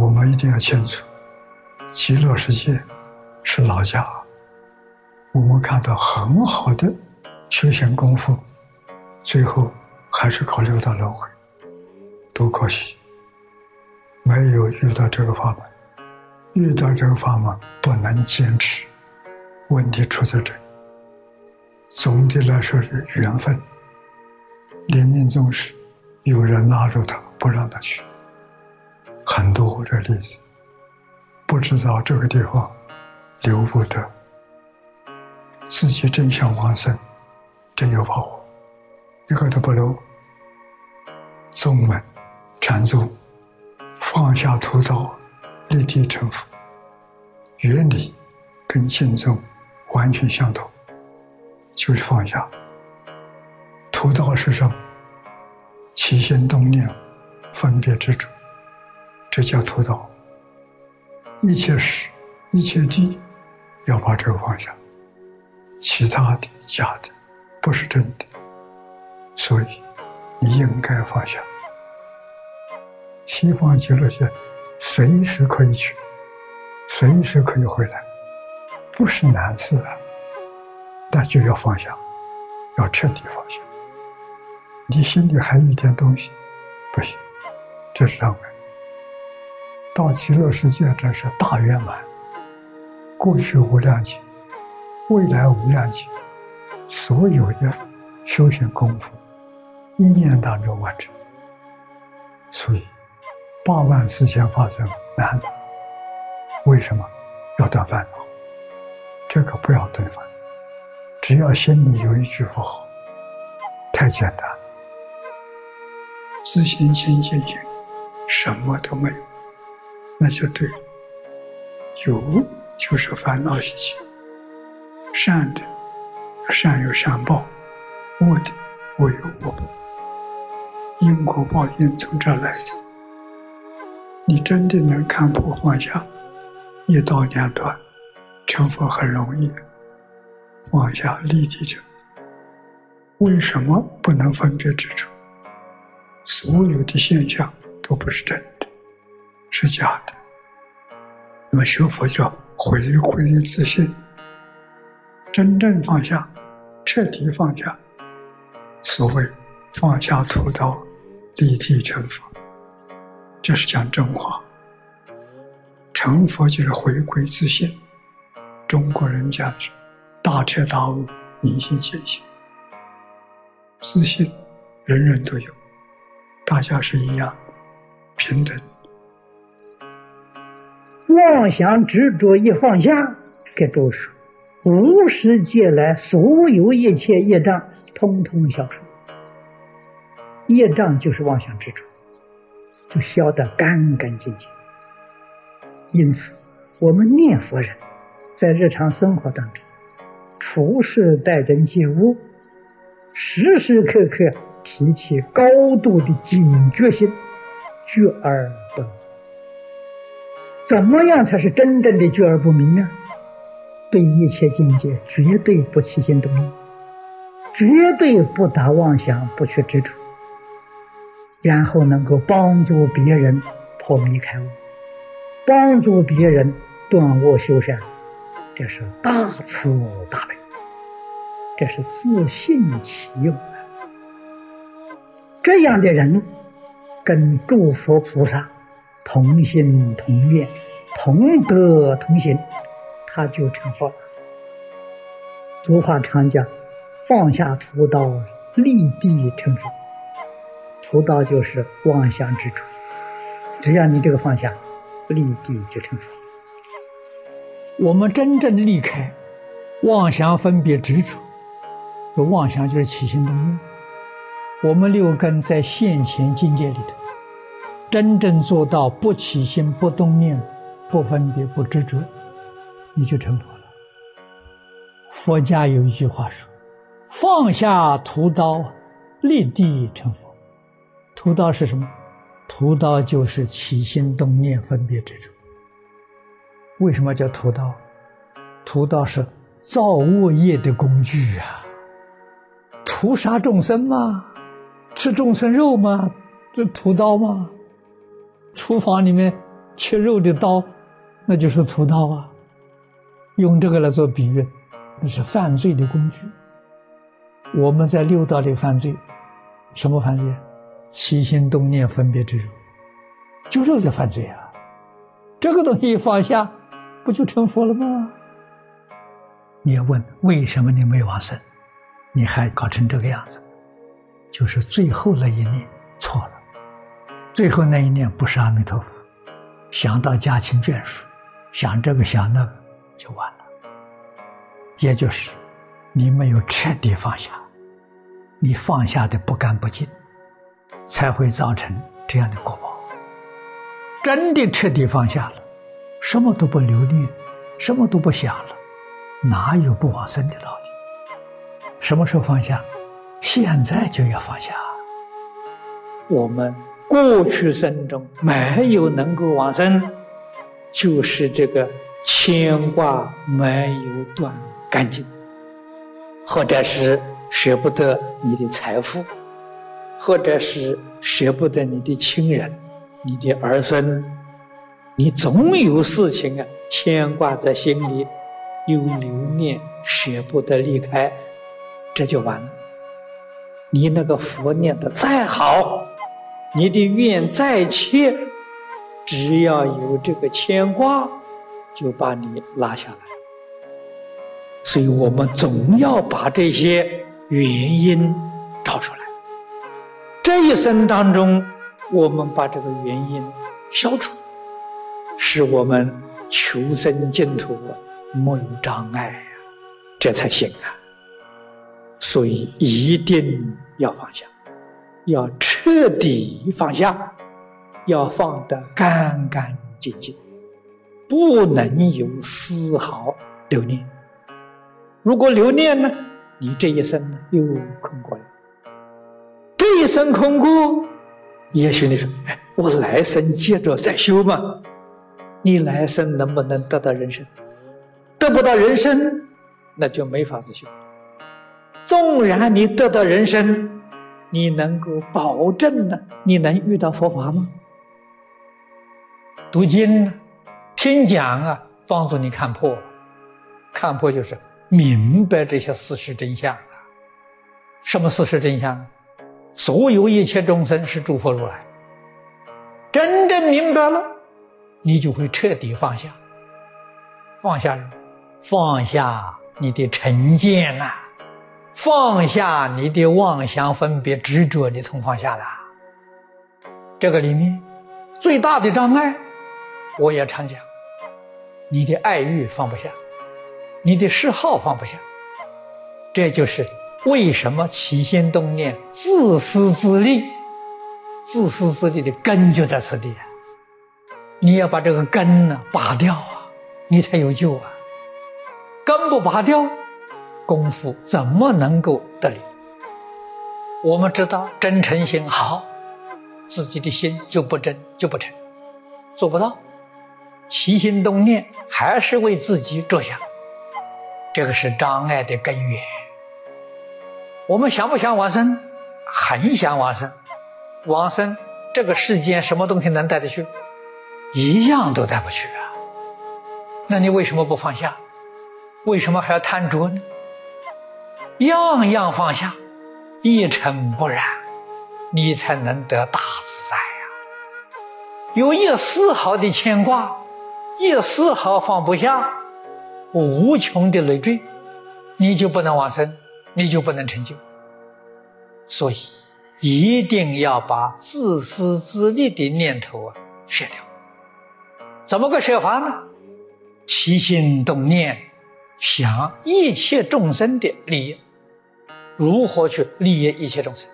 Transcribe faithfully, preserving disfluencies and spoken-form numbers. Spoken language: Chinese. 我们一定要清楚，极乐世界是老家。我们看到很好的修行功夫，最后还是考六道轮回，多可惜！没有遇到这个法门，遇到这个法门不能坚持，问题出在这里。总的来说是缘分。临命终时，有人拉住他，不让他去。 很多这例子，不知道这个地方留不得，自己真想往生，真有把握，一个都不留。宗门、禅宗放下屠刀，立地成佛，原理跟净宗完全相同，就是放下。屠刀是什么？起心动念，分别执着。 这叫屠刀，一切时、一切地，要把这个放下，其他的、假的，不是真的，所以你应该放下。西方极乐世界随时可以去，随时可以回来，不是难事啊，但就要放下，要彻底放下。你心里还有一点东西，不行，这是障碍。 到极乐世界，这是大圆满。过去无量劫，未来无量劫，所有的修行功夫，一念当中完成。所以，八万四千法身难得。为什么要断烦恼？这个不要断烦恼，只要心里有一句佛号，太简单。自信心清净，什么都没有。 那就对了，有就是烦恼习气，善的善有善报，恶的恶有恶报，因果报应从这来的。你真的能看破放下，一刀两断，成佛很容易。放下立地成佛，为什么不能分别执着？所有的现象都不是真的。 是假的。那么学佛叫回归自信，真正放下，彻底放下。所谓放下屠刀，立地成佛，这是讲真话。成佛就是回归自信。中国人讲是大彻大悟，明心见性。自信人人都有，大家是一样平等。 妄想执着一放下，给咒术，无始劫来所有一切业障，通通消除。业障就是妄想执着，就消得干干净净。因此，我们念佛人，在日常生活当中，处事待人接物，时时刻刻提起高度的警觉心，觉而不明。 怎么样才是真正的觉而不明呢？对一切境界绝对不起心动念，绝对不打妄想，不去执着，然后能够帮助别人破迷开悟，帮助别人断恶修善，这是大慈大悲，这是自信其用啊！这样的人跟诸佛菩萨。 同心同愿，同德同行，他就成佛了。俗话常讲，放下屠刀，立地成佛。屠刀就是妄想执着，只要你这个放下，立地就成佛。我们真正离开妄想、分别、执着，这妄想就是起心动念。我们六根在现前境界里头。 真正做到不起心、不动念、不分别、不执着，你就成佛了。佛家有一句话说：“放下屠刀，立地成佛。”屠刀是什么？屠刀就是起心动念、分别执着。为什么叫屠刀？屠刀是造恶业的工具啊！屠杀众生吗？吃众生肉吗？这屠刀吗？ 厨房里面切肉的刀，那就是屠刀啊。用这个来做比喻，那是犯罪的工具。我们在六道里犯罪，什么犯罪？起心动念、分别执着，就是在犯罪啊。这个东西一放下，不就成佛了吗？你也问为什么你没往生，你还搞成这个样子，就是最后那一念错了。最后那一念不是阿弥陀佛，想到家亲眷属，想这个想那个就完了。也就是你没有彻底放下，你放下的不干不净，才会造成这样的果报。真的彻底放下了，什么都不留恋，什么都不想了，哪有不往生的道理？什么时候放下？现在就要放下。我们过去生中没有能够往生，就是这个牵挂没有断干净，或者是舍不得你的财富，或者是舍不得你的亲人、你的儿孙，你总有事情啊牵挂在心里，有留念，舍不得离开，这就完了。你那个佛念得再好，你的愿再切，只要有这个牵挂，就把你拉下来。所以我们总要把这些原因找出来。这一生当中，我们把这个原因消除，使我们求生净土没有障碍呀，这才行啊。所以一定要放下，要彻底放下，要放得干干净净，不能有丝毫留念。如果留念呢，你这一生呢又空过了。这一生空过，也许你说，哎，我来生接着再修嘛。你来生能不能得到人生？得不到人生，那就没法子修。纵然你得到人生，你能够保证呢？你能遇到佛法吗？读经呢，听讲啊，帮助你看破，看破就是明白这些事实真相啊。什么事实真相？所有一切众生是诸佛如来。真正明白了，你就会彻底放下，放下人，放下你的成见呐、啊。放下你的妄想、分别、执着，你通放下了。这个里面最大的障碍，我也常讲，你的爱欲放不下，你的嗜好放不下。这就是为什么起心动念、自私自利、自私自利的根就在此地。你要把这个根呢拔掉啊，你才有救啊。根不拔掉，功夫怎么能够得力？我们知道真诚心好，自己的心就不真就不诚，做不到。起心动念还是为自己着想，这个是障碍的根源。我们想不想往生？很想往生。往生这个世间什么东西能带得去？一样都带不去啊。那你为什么不放下？为什么还要贪着呢？样样放下，一尘不染，你才能得大自在啊。有一丝毫的牵挂，一丝毫放不下，无穷的累赘，你就不能往生，你就不能成就。所以一定要把自私自利的念头啊舍掉。怎么个舍法呢？起心动念想一切众生的利益，如何去利益一切众生？